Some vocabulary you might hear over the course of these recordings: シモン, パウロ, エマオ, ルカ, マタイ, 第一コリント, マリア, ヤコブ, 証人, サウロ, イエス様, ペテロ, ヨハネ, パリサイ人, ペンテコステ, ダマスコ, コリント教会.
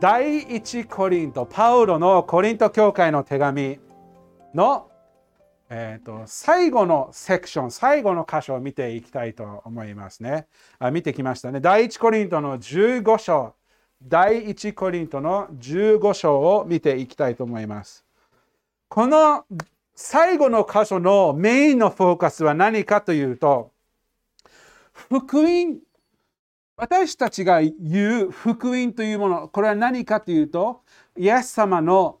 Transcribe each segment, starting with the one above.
第一コリント、パウロのコリント教会の手紙の、最後のセクション、最後の箇所を見ていきたいと思いますね。見てきましたね。第一コリントの15章、第一コリントの15章を見ていきたいと思います。この最後の箇所のメインのフォーカスは何かというと、福音、私たちが言う福音というもの、これは何かというと、イエス様の、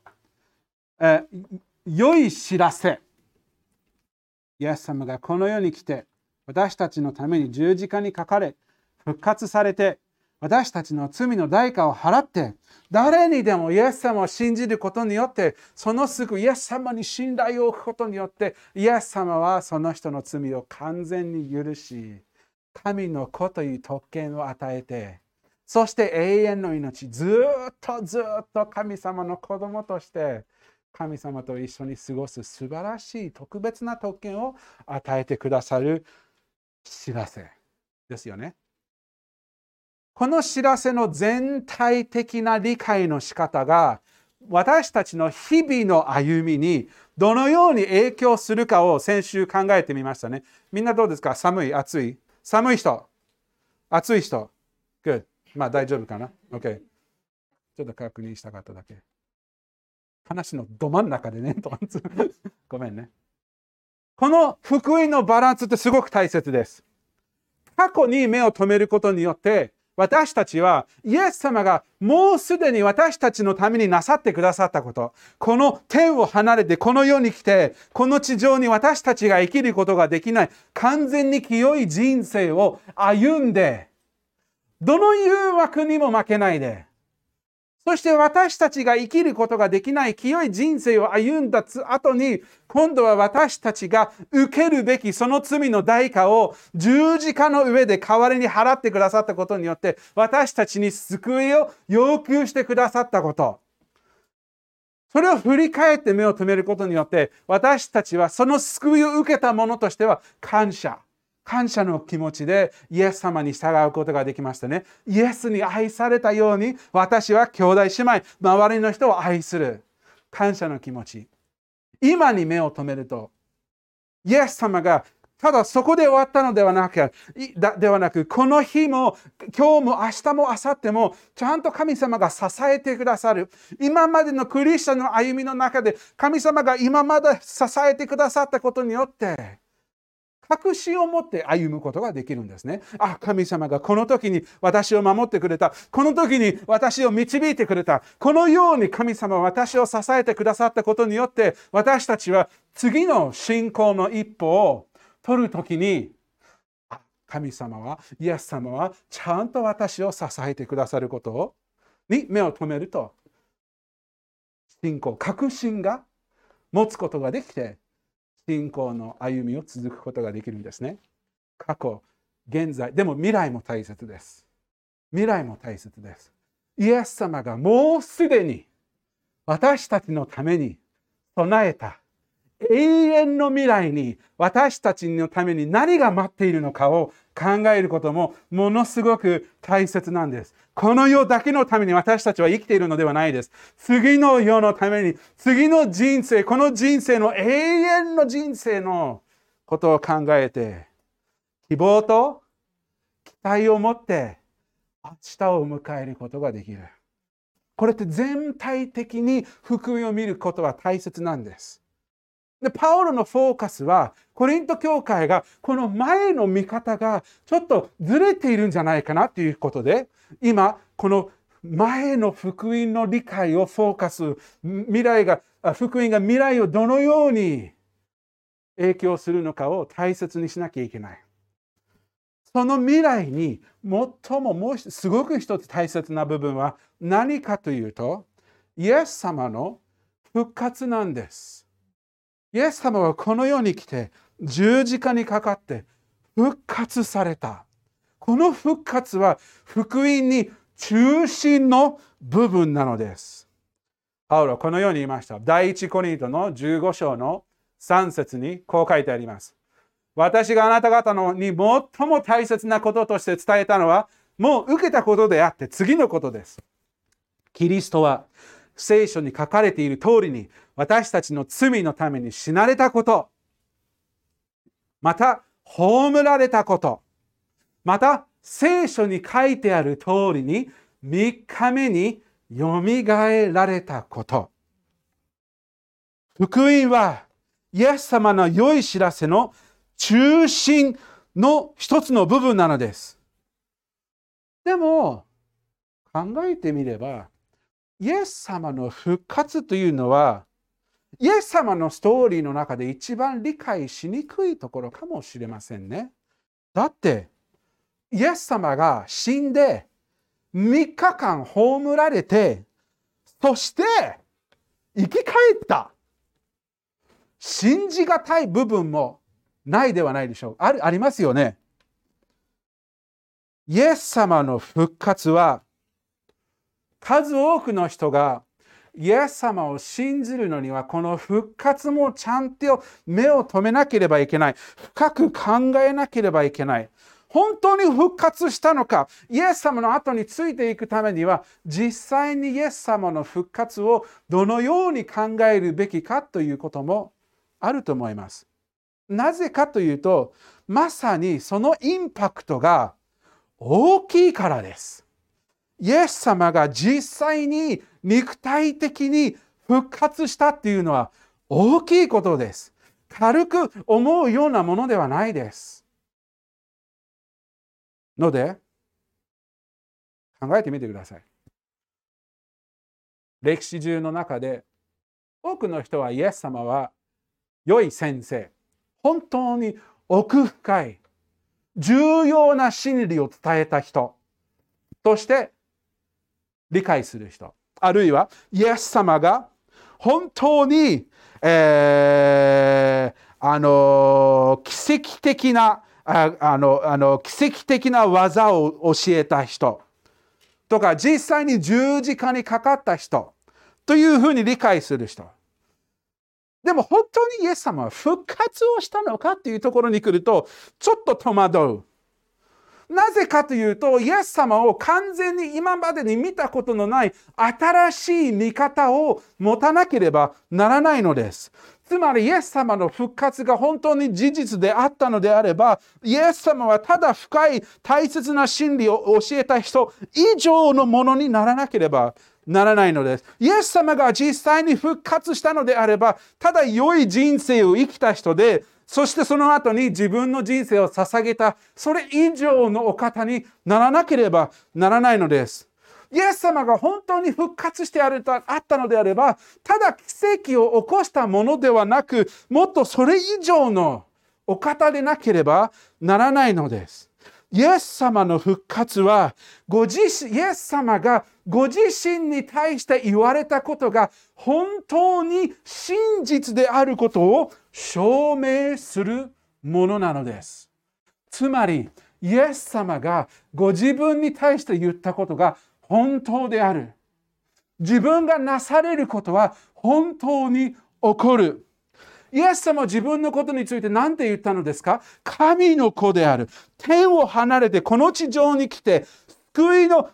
良い知らせ。イエス様がこの世に来て、私たちのために十字架にかかれ、復活されて、私たちの罪の代価を払って、誰にでもイエス様を信じることによって、そのすぐイエス様に信頼を置くことによって、イエス様はその人の罪を完全に許し、神の子という特権を与えて、そして永遠の命、ずっと神様の子供として神様と一緒に過ごす素晴らしい特別な特権を与えてくださる知らせですよね。この知らせの全体的な理解の仕方が私たちの日々の歩みにどのように影響するかを先週考えてみましたね。みんなどうですか？寒い、暑い？寒い人、暑い人、Good。まあ大丈夫かな？ OK。ちょっと確認したかっただけ。話のど真ん中でね、ごめんね。この福音のバランスってすごく大切です。過去に目を留めることによって、私たちはイエス様がもうすでに私たちのためになさってくださったこと、この天を離れてこの世に来てこの地上に私たちが生きることができない完全に清い人生を歩んで、どの誘惑にも負けないで、そして私たちが生きることができない清い人生を歩んだ後に、今度は私たちが受けるべきその罪の代価を十字架の上で代わりに払ってくださったことによって、私たちに救いを要求してくださったこと。それを振り返って目を留めることによって、私たちはその救いを受けたものとしては感謝の気持ちでイエス様に従うことができましたね。イエスに愛されたように、私は兄弟姉妹、周りの人を愛する。感謝の気持ち。今に目を留めると、イエス様がただそこで終わったのではなく、この日も、今日も、明日も、明後日も、ちゃんと神様が支えてくださる。今までのクリスチャンの歩みの中で、神様が今まで支えてくださったことによって、確信を持って歩むことができるんですね。あ、神様がこの時に私を守ってくれた。この時に私を導いてくれた。このように神様は私を支えてくださったことによって、私たちは次の信仰の一歩を取る時に、神様は、イエス様はちゃんと私を支えてくださることに目を留めると、信仰、確信が持つことができて、信仰の歩みを続くことができるんですね。過去、現在、でも未来も大切です。未来も大切です。イエス様がもうすでに私たちのために備えた永遠の未来に、私たちのために何が待っているのかを考えることもものすごく大切なんです。この世だけのために私たちは生きているのではないです。次の世のために、次の人生、この人生の永遠の人生のことを考えて、希望と期待を持って明日を迎えることができる。これって全体的に福音を見ることは大切なんです。で、パウロのフォーカスは、コリント教会がこの前の見方がちょっとずれているんじゃないかなということで、今この前の福音の理解をフォーカス、福音が未来をどのように影響するのかを大切にしなきゃいけない。その未来に最もすごく一つ大切な部分は何かというと、イエス様の復活なんです。イエス様はこの世に来て十字架にかかって復活された。この復活は福音に中心の部分なのです。パウロはこのように言いました。第一コリントの15章の3節にこう書いてあります。私があなた方のに最も大切なこととして伝えたのは、もう受けたことであって次のことです。キリストは聖書に書かれている通りに私たちの罪のために死なれたこと、また葬られたこと、また聖書に書いてある通りに3日目によみがえられたこと。福音はイエス様の良い知らせの中心の一つの部分なのです。でも考えてみれば、イエス様の復活というのはイエス様のストーリーの中で一番理解しにくいところかもしれませんね。だってイエス様が死んで3日間葬られて、そして生き返った。信じがたい部分もないではないでしょう。ありますよね。イエス様の復活は数多くの人がイエス様を信じるのには、この復活もちゃんと目を留めなければいけない。深く考えなければいけない。本当に復活したのか、イエス様の後についていくためには、実際にイエス様の復活をどのように考えるべきかということもあると思います。なぜかというと、まさにそのインパクトが大きいからです。イエス様が実際に肉体的に復活したっていうのは大きいことです。軽く思うようなものではないです。ので考えてみてください。歴史中の中で多くの人はイエス様は良い先生、本当に奥深い重要な真理を伝えた人として理解する人、あるいはイエス様が本当に、奇跡的な技を教えた人とか、実際に十字架にかかった人というふうに理解する人。でも本当にイエス様は復活をしたのかというところに来るとちょっと戸惑う。なぜかというと、イエス様を完全に今までに見たことのない新しい見方を持たなければならないのです。つまりイエス様の復活が本当に事実であったのであれば、イエス様はただ深い大切な真理を教えた人以上のものにならなければならないのです。イエス様が実際に復活したのであれば、ただ良い人生を生きた人で、そしてその後に自分の人生を捧げた、それ以上のお方にならなければならないのです。イエス様が本当に復活してあったのであれば、ただ奇跡を起こしたものではなく、もっとそれ以上のお方でなければならないのです。イエス様の復活は、イエス様がご自身に対して言われたことが本当に真実であることを証明するものなのです。つまり、イエス様がご自分に対して言ったことが本当である。自分がなされることは本当に起こる。イエス様は自分のことについて何て言ったのですか？神の子である。天を離れてこの地上に来て、人間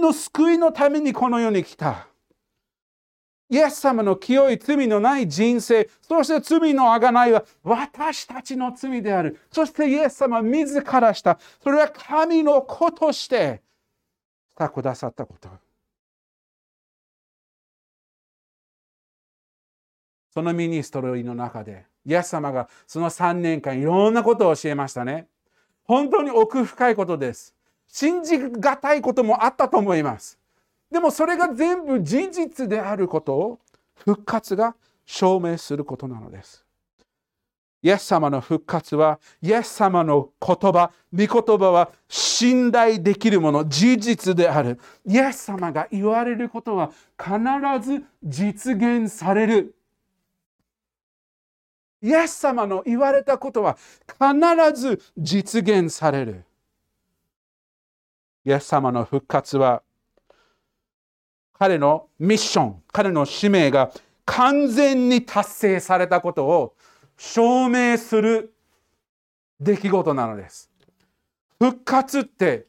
の救いのためにこの世に来た。イエス様の清い罪のない人生、そして罪のあがないは私たちの罪である。そしてイエス様自らした。それは神の子としてくださったこと。そのミニストリーの中でイエス様がその3年間いろんなことを教えましたね。本当に奥深いことです。信じがたいこともあったと思います。でもそれが全部事実であることを復活が証明することなのです。イエス様の復活は、イエス様の言葉、御言葉は信頼できるもの、事実である。イエス様が言われることは必ず実現される。イエス様の言われたことは必ず実現される。イエス様の復活は、彼のミッション、彼の使命が完全に達成されたことを証明する出来事なのです。復活って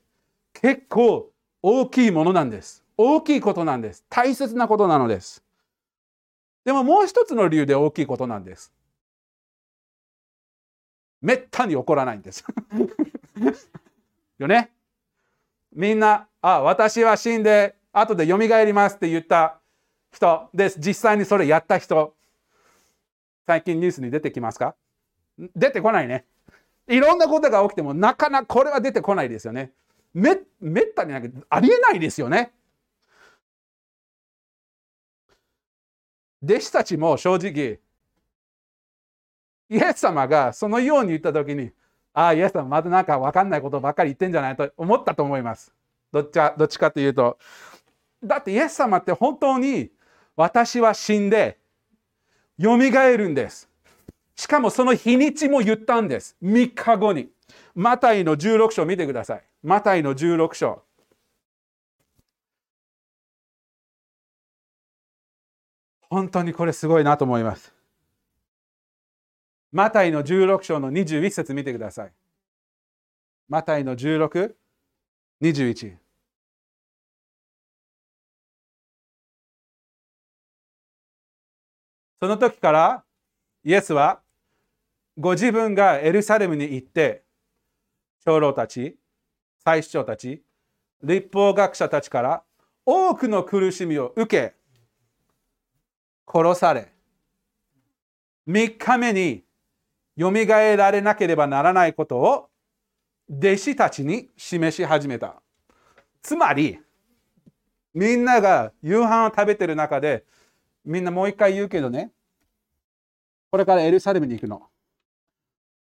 結構大きいものなんです。大きいことなんです。大切なことなのです。でももう一つの理由で大きいことなんです。めったに起こらないんですよね。みんな、私は死んで後で蘇りますって言った人です。実際にそれやった人、最近ニュースに出てきますか？出てこないね。いろんなことが起きてもなかなかこれは出てこないですよね。めったになんかありえないですよね。弟子たちも正直、イエス様がそのように言った時に、イエス様またなんか分かんないことばっかり言ってんじゃないと思ったと思います。どっちかというと、だってイエス様って本当に私は死んでよみがえるんです。しかもその日にちも言ったんです。3日後に。マタイの16章見てください。マタイの16章本当にこれすごいなと思います。マタイの16章の21節見てください。マタイの16、21。その時からイエスはご自分がエルサレムに行って、長老たち、祭司長たち、律法学者たちから多くの苦しみを受け、殺され、3日目によみがえられなければならないことを弟子たちに示し始めた。つまり、みんなが夕飯を食べてる中で、みんなもう一回言うけどね、これからエルサレムに行くの。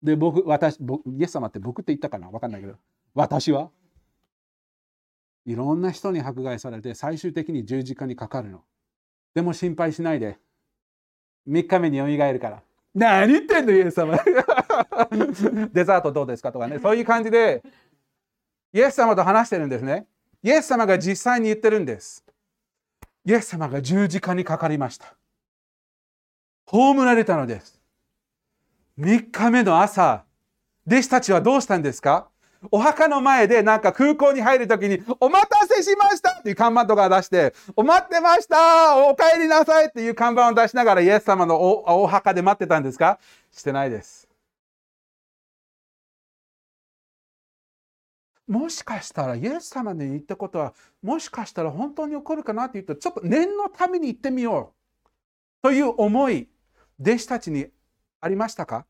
で、私、イエス様って僕って言ったかな？わかんないけど、私はいろんな人に迫害されて、最終的に十字架にかかるの。でも心配しないで。3日目によみがえるから。何言ってんのイエス様デザートどうですかとかね、そういう感じでイエス様と話してるんですね。イエス様が実際に言ってるんです。イエス様が十字架にかかりました。葬られたのです。3日目の朝、弟子たちはどうしたんですか？お墓の前で、なんか空港に入るときにお待たせしましたっていう看板とか出して、お待ってました、お帰りなさいっていう看板を出しながらイエス様の お墓で待ってたんですか？してないです。もしかしたらイエス様に言ったことは、もしかしたら本当に起こるかなっていうと、ちょっと念のために行ってみようという思い、弟子たちにありましたか？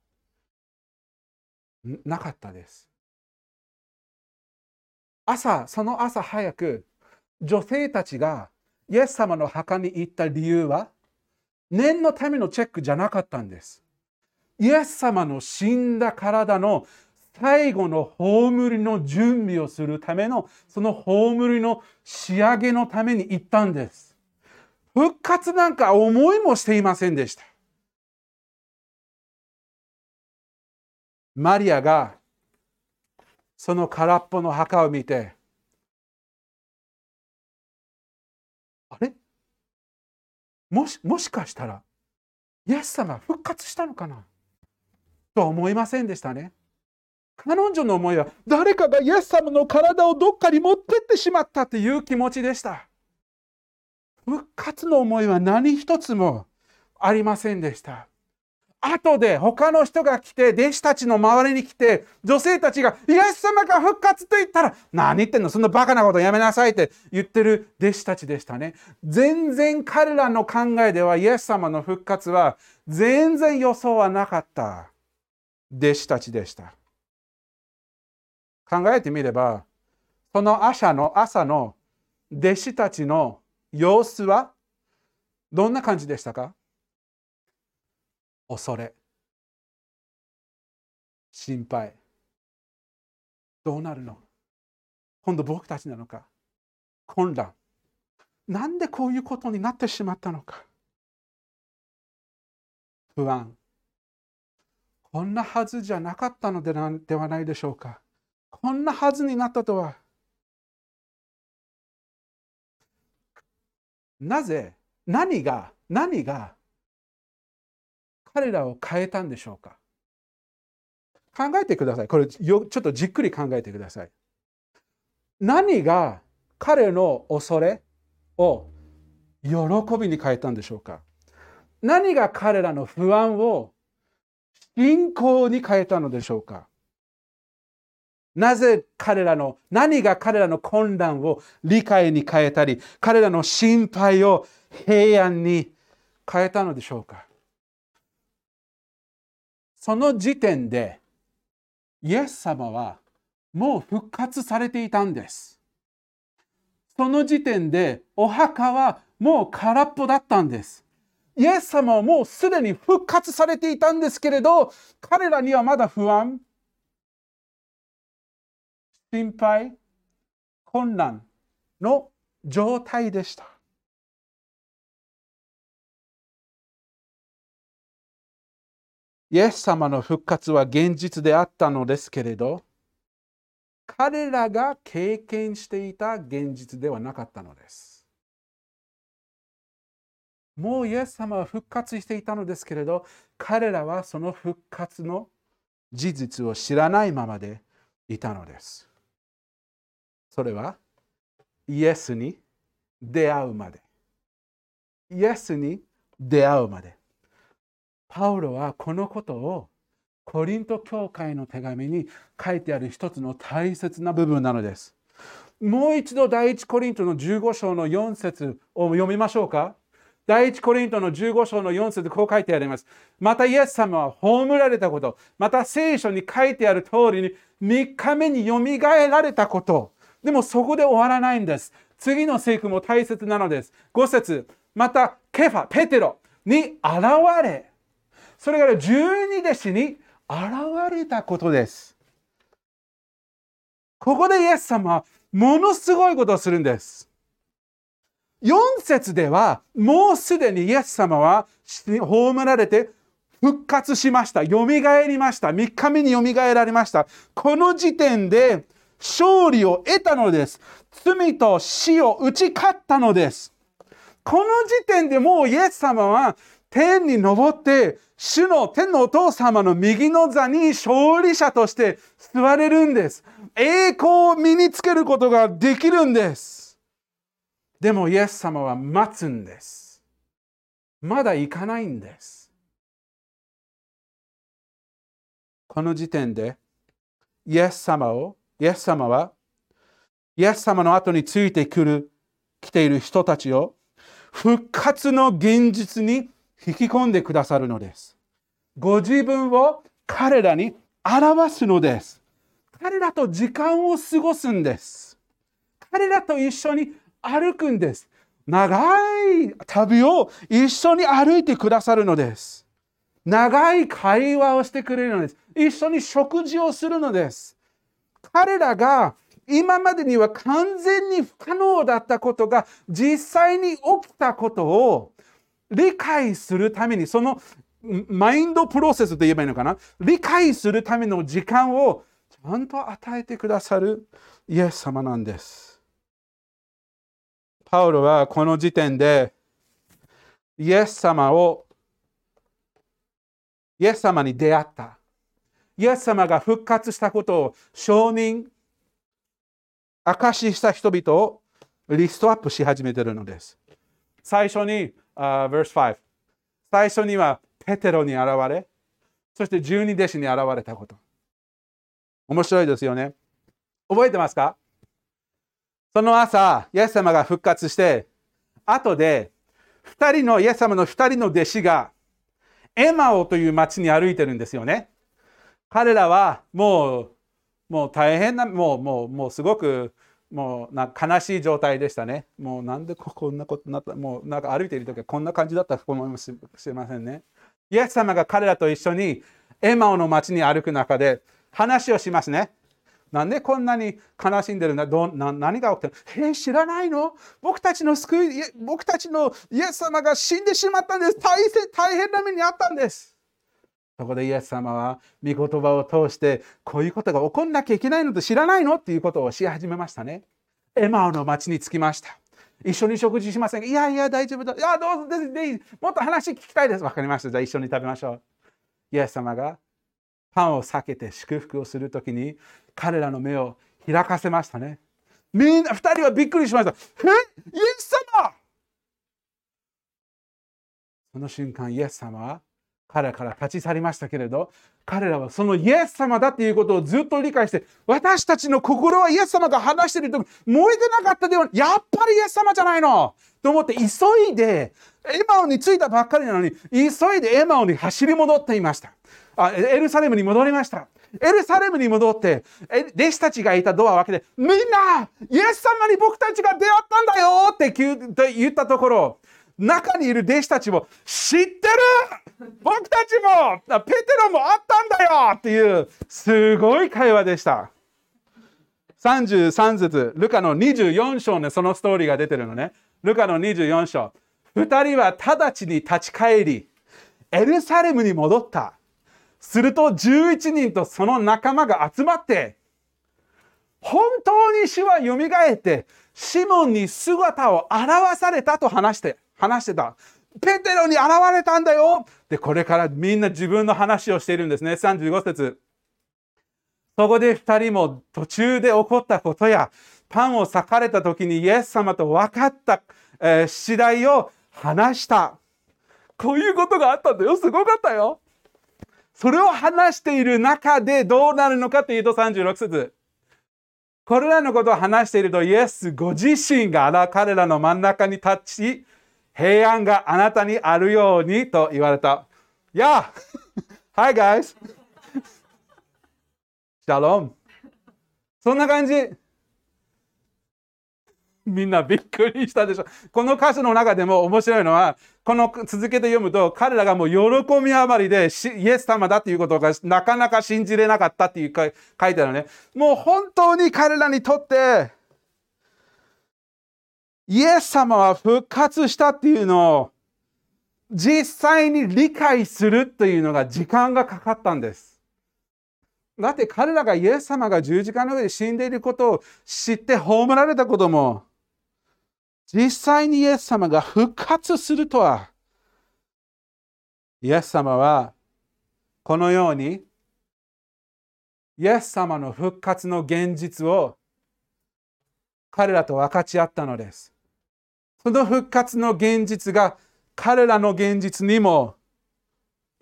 なかったです。その朝早く、女性たちがイエス様の墓に行った理由は、念のためのチェックじゃなかったんです。イエス様の死んだ体の最後の葬りの準備をするための、その葬りの仕上げのために行ったんです。復活なんか思いもしていませんでした。マリアがその空っぽの墓を見て、あれ？もしかしたらイエス様復活したのかなとは思いませんでしたね。彼女の思いは、誰かがイエス様の体をどっかに持ってってしまったという気持ちでした。復活の思いは何一つもありませんでした。後で他の人が来て、弟子たちの周りに来て、女性たちがイエス様が復活と言ったら、何言ってんの、そんなバカなことやめなさいって言ってる弟子たちでしたね。全然彼らの考えではイエス様の復活は全然予想はなかった弟子たちでした。考えてみれば、その朝の弟子たちの様子はどんな感じでしたか？恐れ、心配、どうなるの、今度僕たちなのか、混乱、なんでこういうことになってしまったのか、不安、こんなはずじゃなかったのではないでしょうか、こんなはずになったとは。なぜ、何が彼らを変えたんでしょうか。考えてください。これちょっとじっくり考えてください。何が彼の恐れを喜びに変えたんでしょうか。何が彼らの不安を信仰に変えたのでしょうか。何が彼らの混乱を理解に変えたり、彼らの心配を平安に変えたのでしょうか。その時点でイエス様はもう復活されていたんです。その時点でお墓はもう空っぽだったんです。イエス様はもうすでに復活されていたんですけれど、彼らにはまだ不安、心配、混乱の状態でした。イエス様の復活は現実であったのですけれど、彼らが経験していた現実ではなかったのです。もうイエス様は復活していたのですけれど、彼らはその復活の事実を知らないままでいたのです。それはイエスに出会うまで。パウロはこのことをコリント教会の手紙に書いてある一つの大切な部分なのです。もう一度第一コリントの15章の4節を読みましょうか。第一コリントの15章の4節、こう書いてあります。またイエス様は葬られたこと、また聖書に書いてある通りに3日目によみがえられたこと。でもそこで終わらないんです。次の聖句も大切なのです。5節、またペテロに現れ、それから12弟子に現れたことです。ここでイエス様はものすごいことをするんです。4節ではもうすでにイエス様は葬られて復活しました。よみがえりました。3日目によみがえられました。この時点で勝利を得たのです。罪と死を打ち勝ったのです。この時点でもうイエス様は天に昇って、主の天のお父様の右の座に勝利者として座れるんです。栄光を身につけることができるんです。でもイエス様は待つんです。まだ行かないんです。この時点でイエス様はイエス様の後について来ている人たちを復活の現実に引き込んでくださるのです。ご自分を彼らに表すのです。彼らと時間を過ごすんです。彼らと一緒に歩くんです。長い旅を一緒に歩いてくださるのです。長い会話をしてくれるのです。一緒に食事をするのです。彼らが今までには完全に不可能だったことが実際に起きたことを理解するために、そのマインドプロセスと言えばいいのかな、理解するための時間をちゃんと与えてくださるイエス様なんです。パウロはこの時点でイエス様に出会った。イエス様が復活したことを承認、証しした人々をリストアップし始めているのです。Verse 5、最初にはペテロに現れ、そして十二弟子に現れたこと。面白いですよね。覚えてますか？その朝イエス様が復活して、後でイエス様の2人の弟子がエマオという町に歩いてるんですよね。彼らはもう大変な、もうすごくもう悲しい状態でしたね。もうなんでこんなことになった、もうなんか歩いている時はこんな感じだったと思います。すいませんね。イエス様が彼らと一緒にエマオの町に歩く中で話をしますね。なんでこんなに悲しんでるんだ、何が起きてるの、知らないの、僕たちの救い、僕たちのイエス様が死んでしまったんです、大変な目にあったんです。そこでイエス様は御言葉を通してこういうことが起こんなきゃいけないのと知らないのっていうことをし始めましたね。エマオの町に着きました。一緒に食事しませんか、いやいや大丈夫だ、いやどうぞでいい、もっと話聞きたいです、わかりました、じゃあ一緒に食べましょう。イエス様がパンを裂けて祝福をするときに彼らの目を開かせましたね。みんな2人はびっくりしました。イエス様、その瞬間イエス様は彼らから立ち去りましたけれど、彼らはそのイエス様だということをずっと理解して、私たちの心はイエス様が話していると燃えてなかったでは、やっぱりイエス様じゃないのと思って急いでエマオに着いたばっかりなのに急いでエマオに走り戻っていました。エルサレムに戻りました。エルサレムに戻って弟子たちがいたドアを開けて、みんなイエス様に僕たちが出会ったんだよって言ったところ、中にいる弟子たちも知ってる、僕たちもペテロもあったんだよっていうすごい会話でした。33節ルカの24章ね、そのストーリーが出てるのね。ルカの24章、2人は直ちに立ち返りエルサレムに戻った。すると11人とその仲間が集まって、本当に主はよみがえってシモンに姿を現されたと話してた、ペテロに現れたんだよ。でこれからみんな自分の話をしているんですね。35節、そこで2人も途中で起こったことやパンを裂かれた時にイエス様と分かった、次第を話した。こういうことがあったんだよ、すごかったよ。それを話している中でどうなるのかというと、36節。これらのことを話していると、イエスご自身が彼らの真ん中に立ち、平安があなたにあるようにと言われた。Yeah! Hi guys! シャローム。そんな感じ。みんなびっくりしたでしょ。この箇所の中でも面白いのは、この続けて読むと、彼らがもう喜びあまりでイエス様だということがなかなか信じれなかったっていう書いてあるのね。もう本当に彼らにとってイエス様は復活したっていうのを実際に理解するというのが時間がかかったんです。だって彼らがイエス様が十字架の上で死んでいることを知って葬られたことも、実際にイエス様が復活するとは。イエス様はこのようにイエス様の復活の現実を彼らと分かち合ったのです。その復活の現実が彼らの現実にも、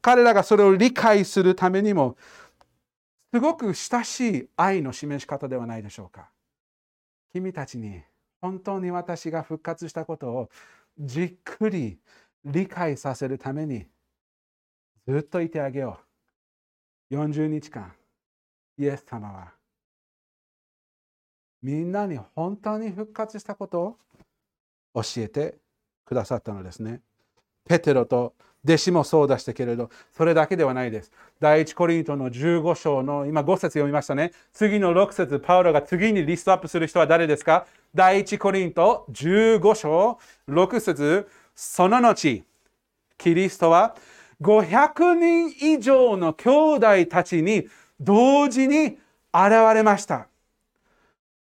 彼らがそれを理解するためにもすごく親しい愛の示し方ではないでしょうか。君たちに本当に私が復活したことをじっくり理解させるためにずっといてあげよう。40日間イエス様はみんなに本当に復活したことを教えてくださったのですね。ペテロと弟子もそうだしたけれど、それだけではないです。第一コリントの15章の今5節読みましたね。次の6節、パウロが次にリストアップする人は誰ですか？第一コリント15章6節、その後キリストは500人以上の兄弟たちに同時に現れました。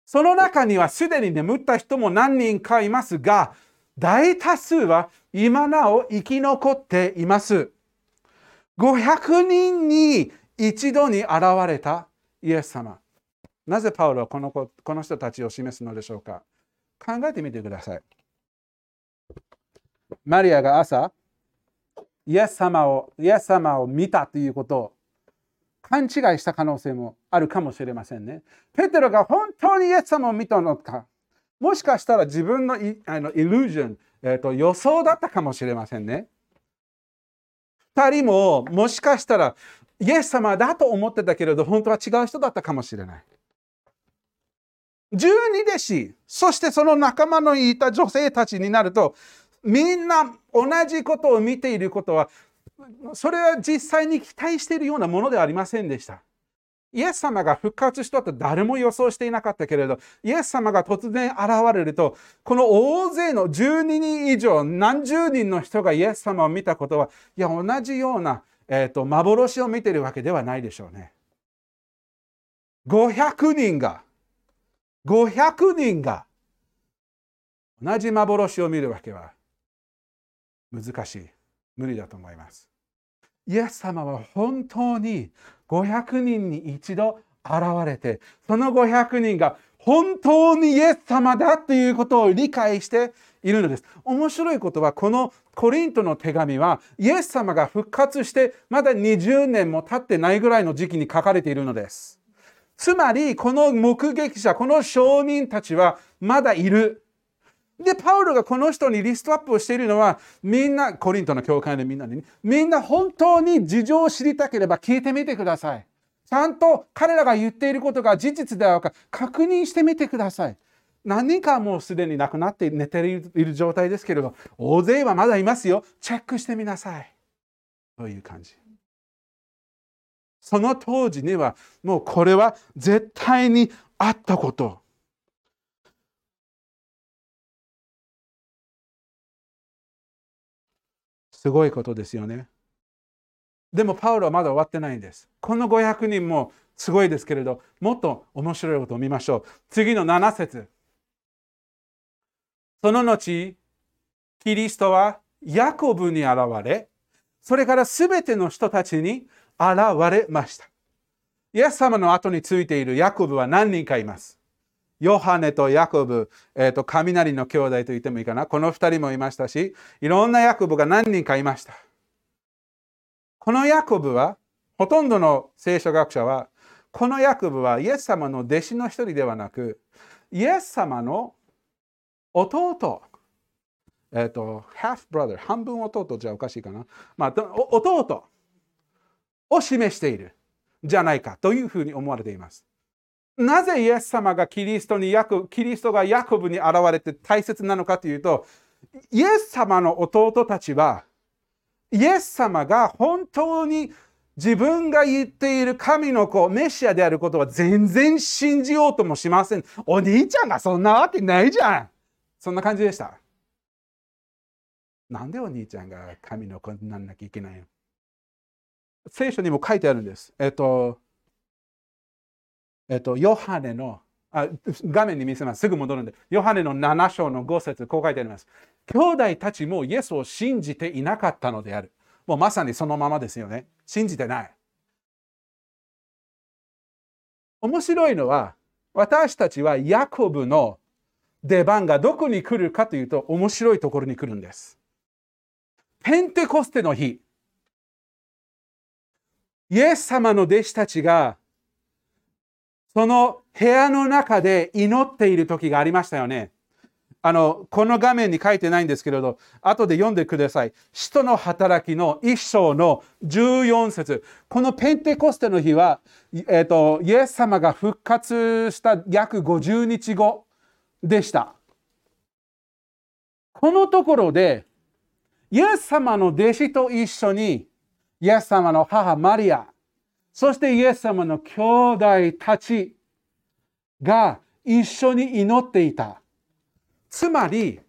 その中にはすでに眠った人も何人かいますが、大多数は今なお生き残っています。500人に一度に現れたイエス様。なぜパウロはこの人たちを示すのでしょうか。考えてみてください。マリアが朝、イエス様を見たということを勘違いした可能性もあるかもしれませんね。ペテロが本当にイエス様を見たのか。もしかしたら自分のイリュージョン、予想だったかもしれませんね。2人ももしかしたらイエス様だと思ってたけれど、本当は違う人だったかもしれない。12弟子、そしてその仲間のいた女性たちになると、みんな同じことを見ていることはそれは実際に期待しているようなものではありませんでした。イエス様が復活したと誰も予想していなかったけれど、イエス様が突然現れると、この大勢の12人以上、何十人の人がイエス様を見たことは、いや同じような、幻を見ているわけではないでしょうね。500人が同じ幻を見るわけは難しい、無理だと思います。イエス様は本当に500人に一度現れて、その500人が本当にイエス様だということを理解しているのです。面白いことは、このコリントの手紙はイエス様が復活してまだ20年も経ってないぐらいの時期に書かれているのです。つまりこの目撃者、この証人たちはまだいる。で、パウロがこの人にリストアップをしているのは、みんな、コリントの教会のみんなに、みんな本当に事情を知りたければ聞いてみてください。ちゃんと彼らが言っていることが事実であるか確認してみてください。何人かもうすでに亡くなって寝ている状態ですけれど、大勢はまだいますよ。チェックしてみなさい。という感じ。その当時には、もうこれは絶対にあったこと。すごいことですよね。でもパウロはまだ終わってないんです。この500人もすごいですけれど、もっと面白いことを見ましょう。次の7節。その後、キリストはヤコブに現れ、それからすべての人たちに現れました。イエス様の後についているヤコブは何人かいます。ヨハネとヤコブ、雷の兄弟と言ってもいいかな。この2人もいましたし、いろんなヤコブが何人かいました。このヤコブは、ほとんどの聖書学者は、このヤコブはイエス様の弟子の一人ではなく、イエス様の弟、half brother、半分弟じゃおかしいかな。弟を示しているじゃないかというふうに思われています。なぜイエス様がキリストがヤコブに現れて大切なのかというと、イエス様の弟たちは、イエス様が本当に自分が言っている神の子、メシアであることは全然信じようともしません。お兄ちゃんがそんなわけないじゃん。そんな感じでした。なんでお兄ちゃんが神の子にならなきゃいけないの？聖書にも書いてあるんです。ヨハネの画面に見せます。すぐ戻るんで、ヨハネの7章の5節、こう書いてあります。兄弟たちもイエスを信じていなかったのである。もうまさにそのままですよね。信じてない。面白いのは、私たちはヤコブの出番がどこに来るかというと、面白いところに来るんです。ペンテコステの日、イエス様の弟子たちがその部屋の中で祈っている時がありましたよね。この画面に書いてないんですけれど、後で読んでください。使徒の働きの1章の14節。このペンテコステの日は、イエス様が復活した約50日後でした。このところで、イエス様の弟子と一緒に、イエス様の母マリア、そしてイエス様の兄弟たちが一緒に祈っていた。つまり、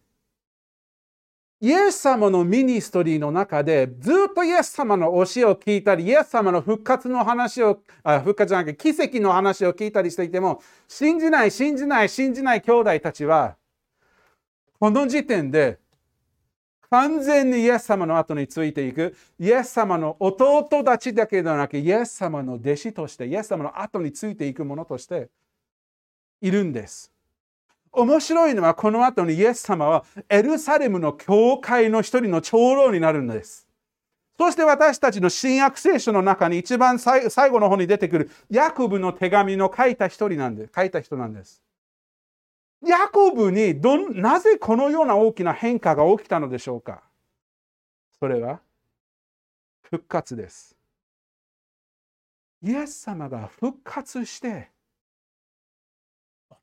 イエス様のミニストリーの中でずっとイエス様の教えを聞いたり、イエス様の奇跡の話を聞いたりしていても、信じない兄弟たちは、この時点で完全にイエス様の後についていく、イエス様の弟たちだけではなく、イエス様の弟子として、イエス様の後についていくものとしているんです。面白いのは、この後にイエス様はエルサレムの教会の一人の長老になるんです。そして私たちの新約聖書の中に一番最後の方に出てくるヤコブの手紙の書いた人なんです。ヤコブになぜこのような大きな変化が起きたのでしょうか。それは復活です。イエス様が復活して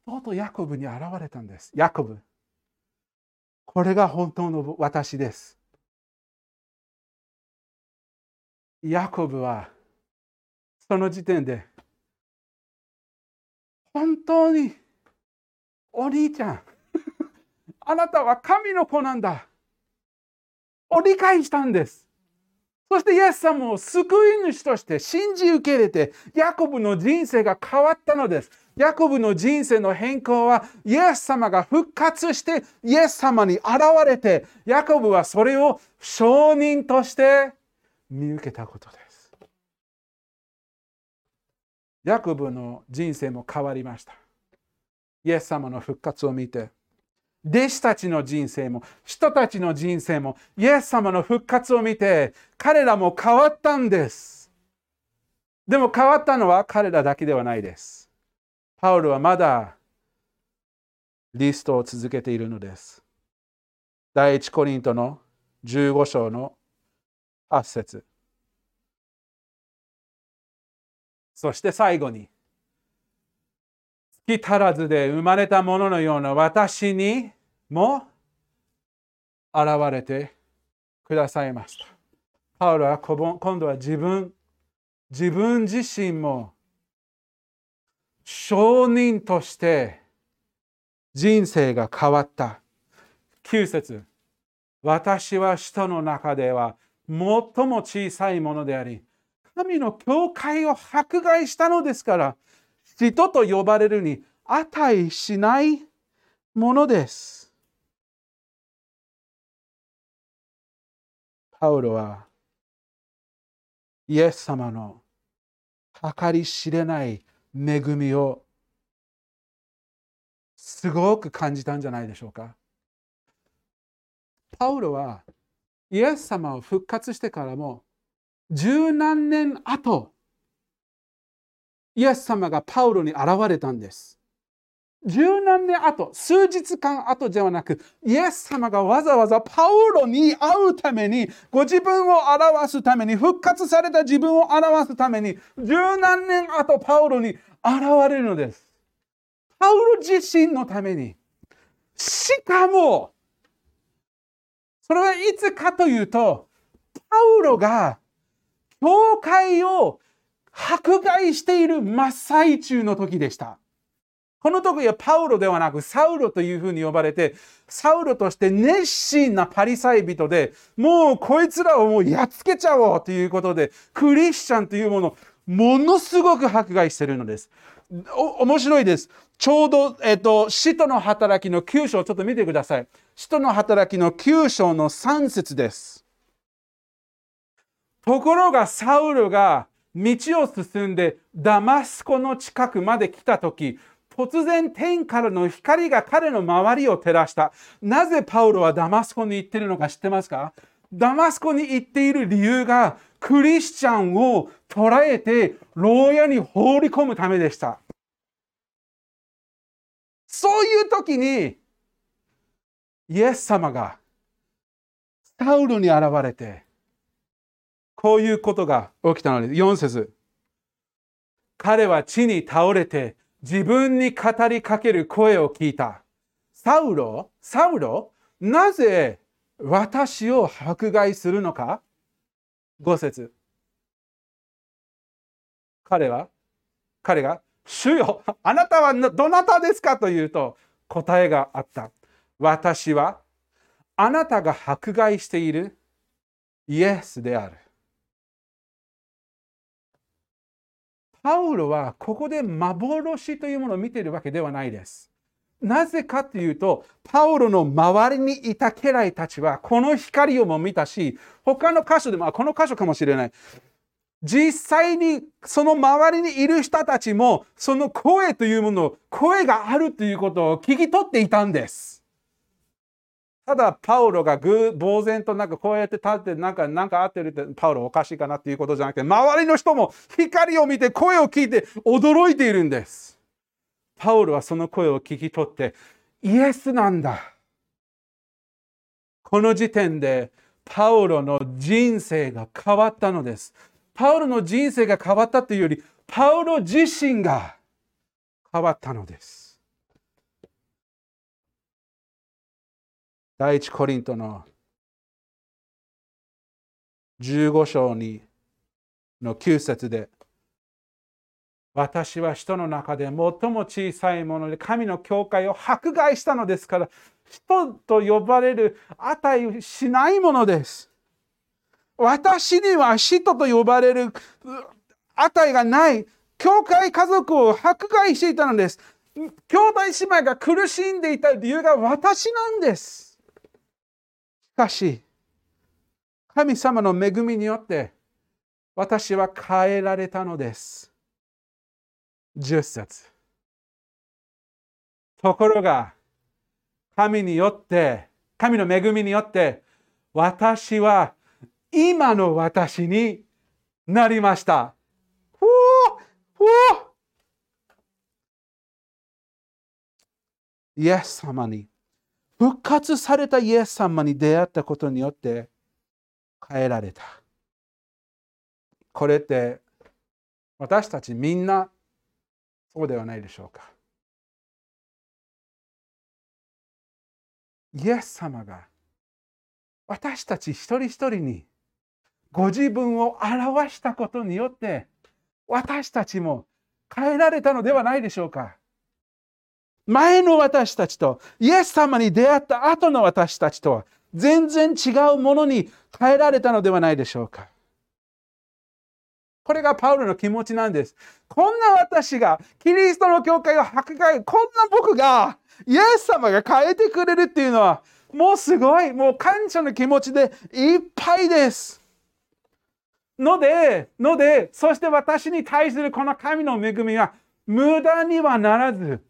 弟ヤコブに現れたんです。ヤコブ、これが本当の私です。ヤコブはその時点で本当にお兄ちゃんあなたは神の子なんだを理解したんです。そしてイエス様を救い主として信じ受け入れてヤコブの人生が変わったのです。ヤコブの人生の変更はイエス様が復活してイエス様に現れてヤコブはそれを証人として見受けたことです。ヤコブの人生も変わりました。イエス様の復活を見て弟子たちの人生も人たちの人生もイエス様の復活を見て彼らも変わったんです。でも変わったのは彼らだけではないです。パウロはまだリストを続けているのです。第一コリントの15章の8節。そして最後に月足らずで生まれたもののような私にも現れてくださいました。パウロは今度は自分自身も証人として人生が変わった。9節。私は人の中では最も小さいものであり、神の教会を迫害したのですから、人と呼ばれるに値しないものです。パウロはイエス様の計り知れない恵みをすごく感じたんじゃないでしょうか。パウロはイエス様を復活してからも十何年後イエス様がパウロに現れたんです。十何年後、数日間後ではなく、イエス様がわざわざパウロに会うために、ご自分を表すために、復活された自分を表すために、十何年後パウロに現れるのです。パウロ自身のために。しかも、それはいつかというと、パウロが教会を迫害している真っ最中の時でした。この時はパウロではなくサウロというふうに呼ばれて、サウロとして熱心なパリサイ人で、もうこいつらをもうやっつけちゃおうということで、クリスチャンというものをものすごく迫害しているのです。面白いです。ちょうど、使徒の働きの9章、ちょっと見てください。使徒の働きの9章の3節です。ところがサウロが、道を進んでダマスコの近くまで来たとき、突然天からの光が彼の周りを照らした。なぜパウロはダマスコに行っているのか知ってますか？ダマスコに行っている理由がクリスチャンを捕らえて牢屋に放り込むためでした。そういう時にイエス様がサウロに現れて、こういうことが起きたのです。4節。彼は地に倒れて自分に語りかける声を聞いた。サウロ、サウロ、なぜ私を迫害するのか。5節。彼が、主よ、あなたはどなたですかというと、答えがあった。私はあなたが迫害しているイエスである。パウロはここで幻というものを見ているわけではないです。なぜかというと、パウロの周りにいた家来たちはこの光をも見たし、他の箇所でも、この箇所かもしれない。実際にその周りにいる人たちも、その声というものを、声があるということを聞き取っていたんです。ただパウロが呆然となんかこうやって立ってなんか合ってるって、パウロおかしいかなっていうことじゃなくて、周りの人も光を見て声を聞いて驚いているんです。パウロはその声を聞き取って、イエスなんだ。この時点でパウロの人生が変わったのです。パウロの人生が変わったというより、パウロ自身が変わったのです。第一コリントの15章にの9節で、私は人の中で最も小さいもので神の教会を迫害したのですから、人と呼ばれる値しないものです。私には使徒と呼ばれる値がない教会家族を迫害していたのです。兄弟姉妹が苦しんでいた理由が私なんです。しかし、神様の恵みによって私は変えられたのです。10節。ところが、神によって、神の恵みによって、私は今の私になりました。イエス様に、復活されたイエス様に出会ったことによって変えられた。これって私たちみんなそうではないでしょうか。イエス様が私たち一人一人にご自分を表したことによって私たちも変えられたのではないでしょうか。前の私たちとイエス様に出会った後の私たちとは全然違うものに変えられたのではないでしょうか。これがパウロの気持ちなんです。こんな私が、キリストの教会を迫害、こんな僕がイエス様が変えてくれるっていうのはもうすごい、もう感謝の気持ちでいっぱいです。ので、そして私に対するこの神の恵みは無駄にはならず、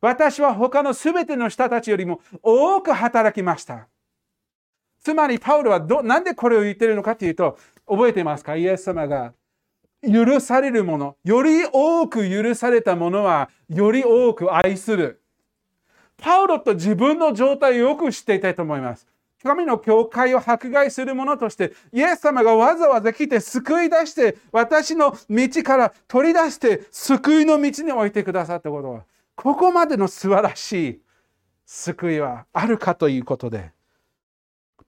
私は他のすべての人たちよりも多く働きました。つまりパウロはなんでこれを言っているのかというと、覚えていますか？イエス様が許されるもの、より多く許されたものはより多く愛する。パウロと自分の状態をよく知っていたいと思います。神の教会を迫害するものとして、イエス様がわざわざ来て救い出して、私の道から取り出して救いの道に置いてくださったことは、ここまでの素晴らしい救いはあるかということで、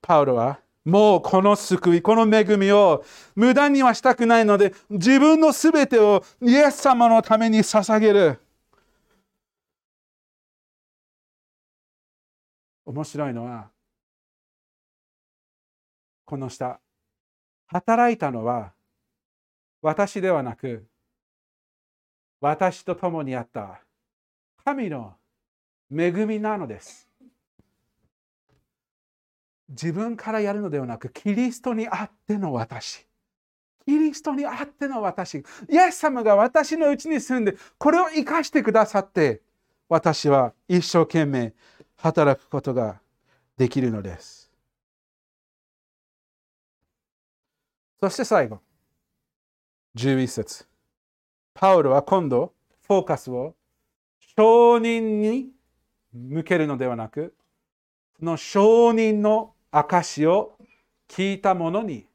パウロはもうこの救い、この恵みを無駄にはしたくないので、自分のすべてをイエス様のために捧げる。面白いのは、この下、働いたのは私ではなく、私と共にあった神の恵みなのです。自分からやるのではなく、キリストにあっての私。キリストにあっての私。イエス様が私のうちに住んで、これを生かしてくださって、私は一生懸命働くことができるのです。そして最後、11節。パウロは今度、フォーカスを証人に向けるのではなく、その証人の証を聞いたものに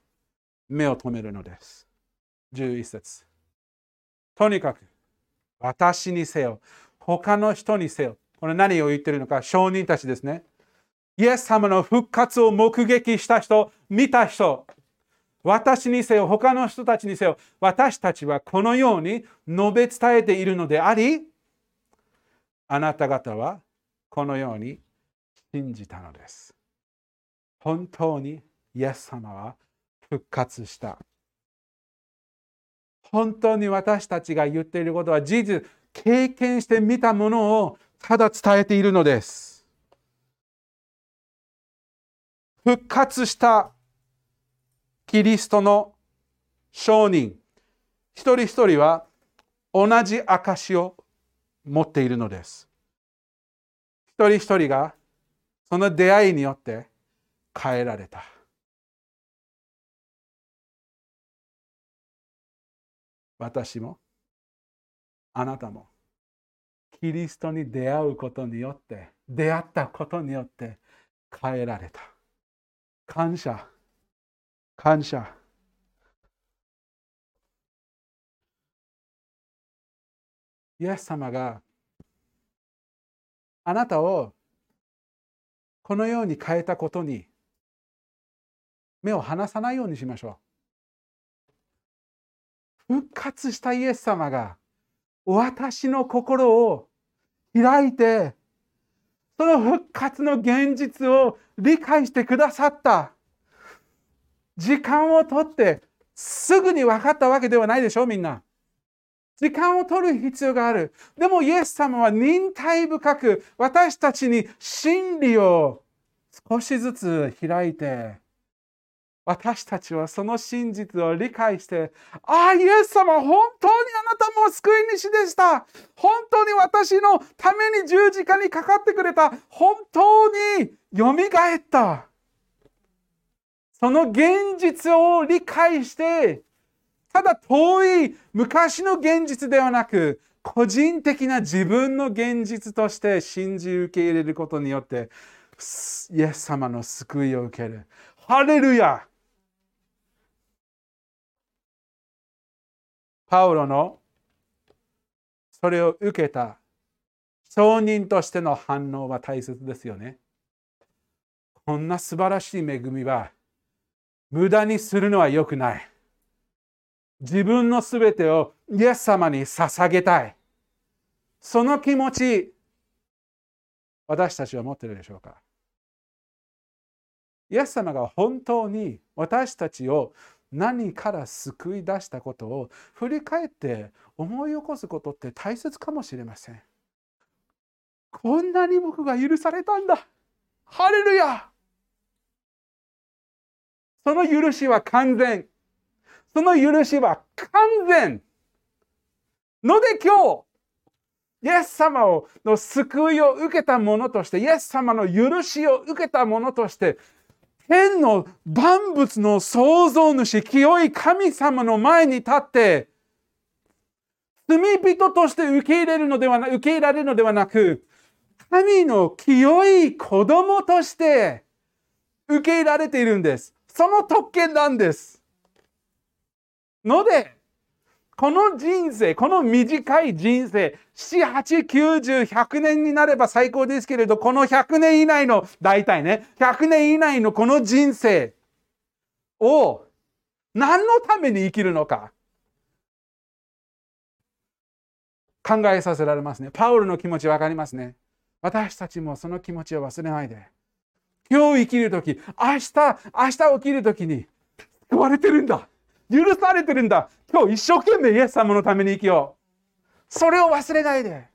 目を留めるのです。11節。とにかく私にせよ、他の人にせよ。これ何を言っているのか、証人たちですね。イエス様の復活を目撃した人、見た人、私にせよ、他の人たちにせよ、私たちはこのように述べ伝えているのであり、あなた方はこのように信じたのです。本当にイエス様は復活した。本当に私たちが言っていることは事実、経験してみたものをただ伝えているのです。復活したキリストの証人、一人一人は同じ証を持っているのです。一人一人がその出会いによって変えられた。私もあなたもキリストに出会うことによって、出会ったことによって変えられた。感謝、感謝。イエス様があなたをこのように変えたことに目を離さないようにしましょ復活したイエス様が私の心を開いて、その復活の現実を理解してくださった。時間をとってすぐに分かったわけではないでしょう。みんな時間を取る必要がある。でもイエス様は忍耐深く私たちに真理を少しずつ開いて、私たちはその真実を理解して、ああイエス様、本当にあなたも救い主でした。本当に私のために十字架にかかってくれた。本当によみがえった。その現実を理解して、ただ遠い昔の現実ではなく、個人的な自分の現実として信じ受け入れることによって、イエス様の救いを受ける。ハレルヤ。パウロのそれを受けた証人としての反応は大切ですよね。こんな素晴らしい恵みは無駄にするのは良くない。自分のすべてをイエス様に捧げたい。その気持ち、私たちは持っているでしょうか。イエス様が本当に私たちを何から救い出したことを振り返って思い起こすことって大切かもしれません。こんなに僕が許されたんだ。ハレルヤ。その許しは完全。その許しは完全。ので今日、イエス様の救いを受けたものとして、イエス様の許しを受けたものとして、天の万物の創造主、清い神様の前に立って、罪人として受け入れられるのではなく、神の清い子供として受け入れられているんです。その特権なんです。ので、この人生、この短い人生、7、8、90、100年になれば最高ですけれど、この100年以内の、大体ね、100年以内のこの人生を何のために生きるのか考えさせられますね。パウロの気持ち分かりますね。私たちもその気持ちを忘れないで。今日生きるとき、明日起きるときに救われてるんだ。許されてるんだ。今日一生懸命イエス様のために生きよう。それを忘れないで。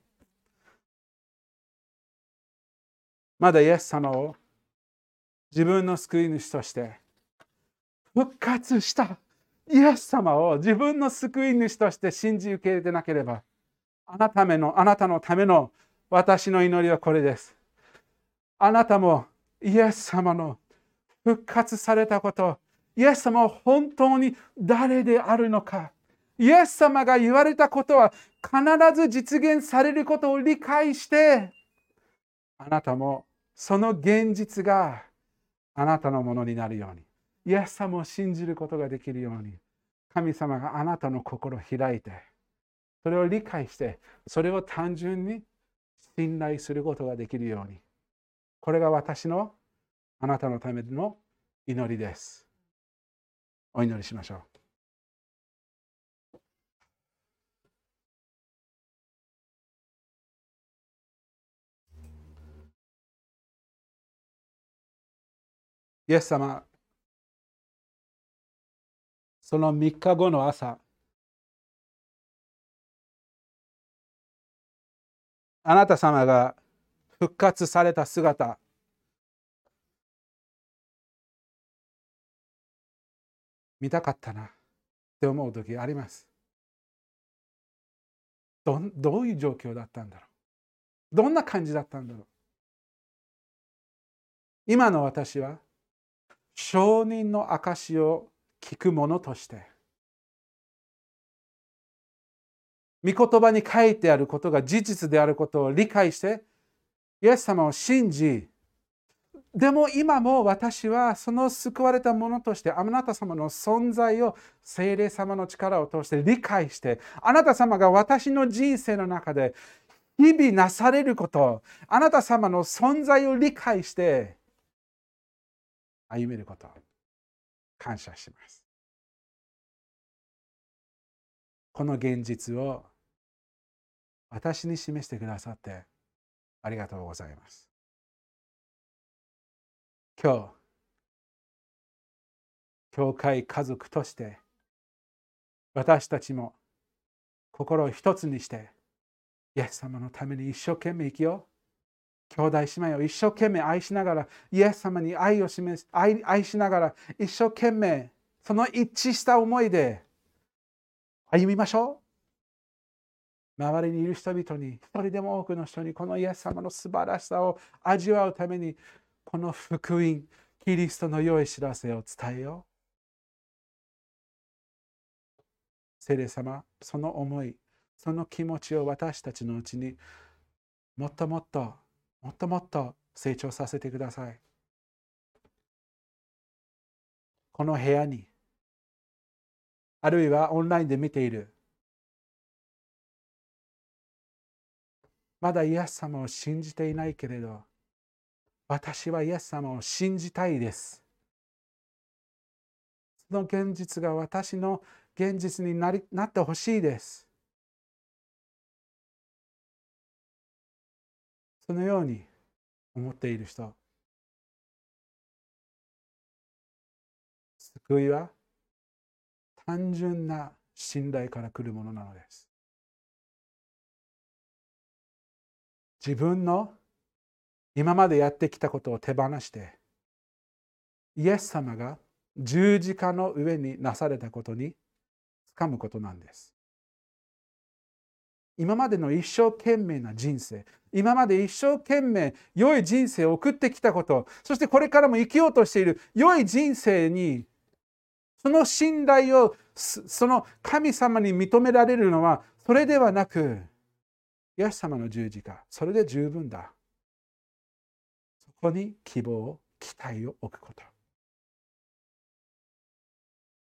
まだイエス様を自分の救い主として、復活したイエス様を自分の救い主として信じ受け入れてなければ、あなたのための私の祈りはこれです。あなたもイエス様の復活されたこと、イエス様は本当に誰であるのか、イエス様が言われたことは必ず実現されることを理解して、あなたもその現実があなたのものになるように、イエス様を信じることができるように、神様があなたの心を開いて、それを理解して、それを単純に信頼することができるように。これが私のあなたのための祈りです。お祈りしましょう。イエス様、その3日後の朝、あなた様が復活された姿、見たかったなって思う時あります。どういう状況だったんだろう。どんな感じだったんだろう。今の私は証人の証を聞くものとして、御言葉に書いてあることが事実であることを理解して、イエス様を信じ、でも今も私はその救われたものとして、あなた様の存在を聖霊様の力を通して理解して、あなた様が私の人生の中で日々なされること、あなた様の存在を理解して歩めること、感謝します。この現実を私に示してくださってありがとうございます。今日教会家族として私たちも心を一つにしてイエス様のために一生懸命生きよう。兄弟姉妹を一生懸命愛しながら、イエス様に愛を示す 愛しながら一生懸命その一致した思いで歩みましょう。周りにいる人々に、一人でも多くの人にこのイエス様の素晴らしさを味わうために、この福音、キリストの良い知らせを伝えよう。聖霊様、その思い、その気持ちを私たちのうちにもっともっと成長させてください。この部屋に、あるいはオンラインで見ている、まだイエス様を信じていないけれど、私はイエス様を信じたいです。その現実が私の現実になってほしいです。そのように思っている人、救いは単純な信頼から来るものなのです。自分の今までやってきたことを手放して、イエス様が十字架の上になされたことに掴むことなんです。今までの一生懸命な人生、今まで一生懸命良い人生を送ってきたこと、そしてこれからも生きようとしている良い人生に、その信頼をその神様に認められるのは、それではなく、イエス様の十字架、それで十分だ。そこに希望、期待を置くこと。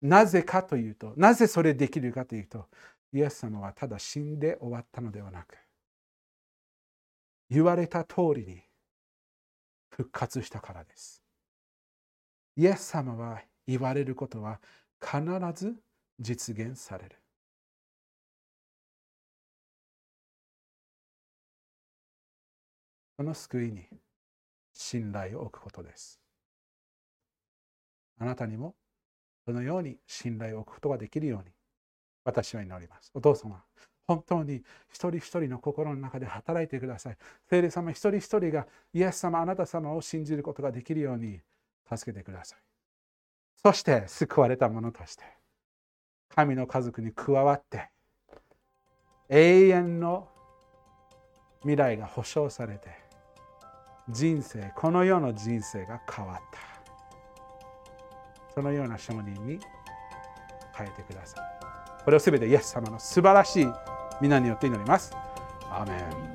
なぜかというと、なぜそれできるかというと、イエス様はただ死んで終わったのではなく、言われた通りに復活したからです。イエス様は言われることは必ず実現される。この救いに信頼を置くことです。あなたにもそのように信頼を置くことができるように私は祈ります。お父様、本当に一人一人の心の中で働いてください。聖霊様、一人一人がイエス様、あなた様を信じることができるように助けてください。そして救われた者として神の家族に加わって永遠の未来が保証されて、人生、この世の人生が変わった、そのような証人に変えてください。これをすべてイエス様の素晴らしい皆によって祈ります。アーメン。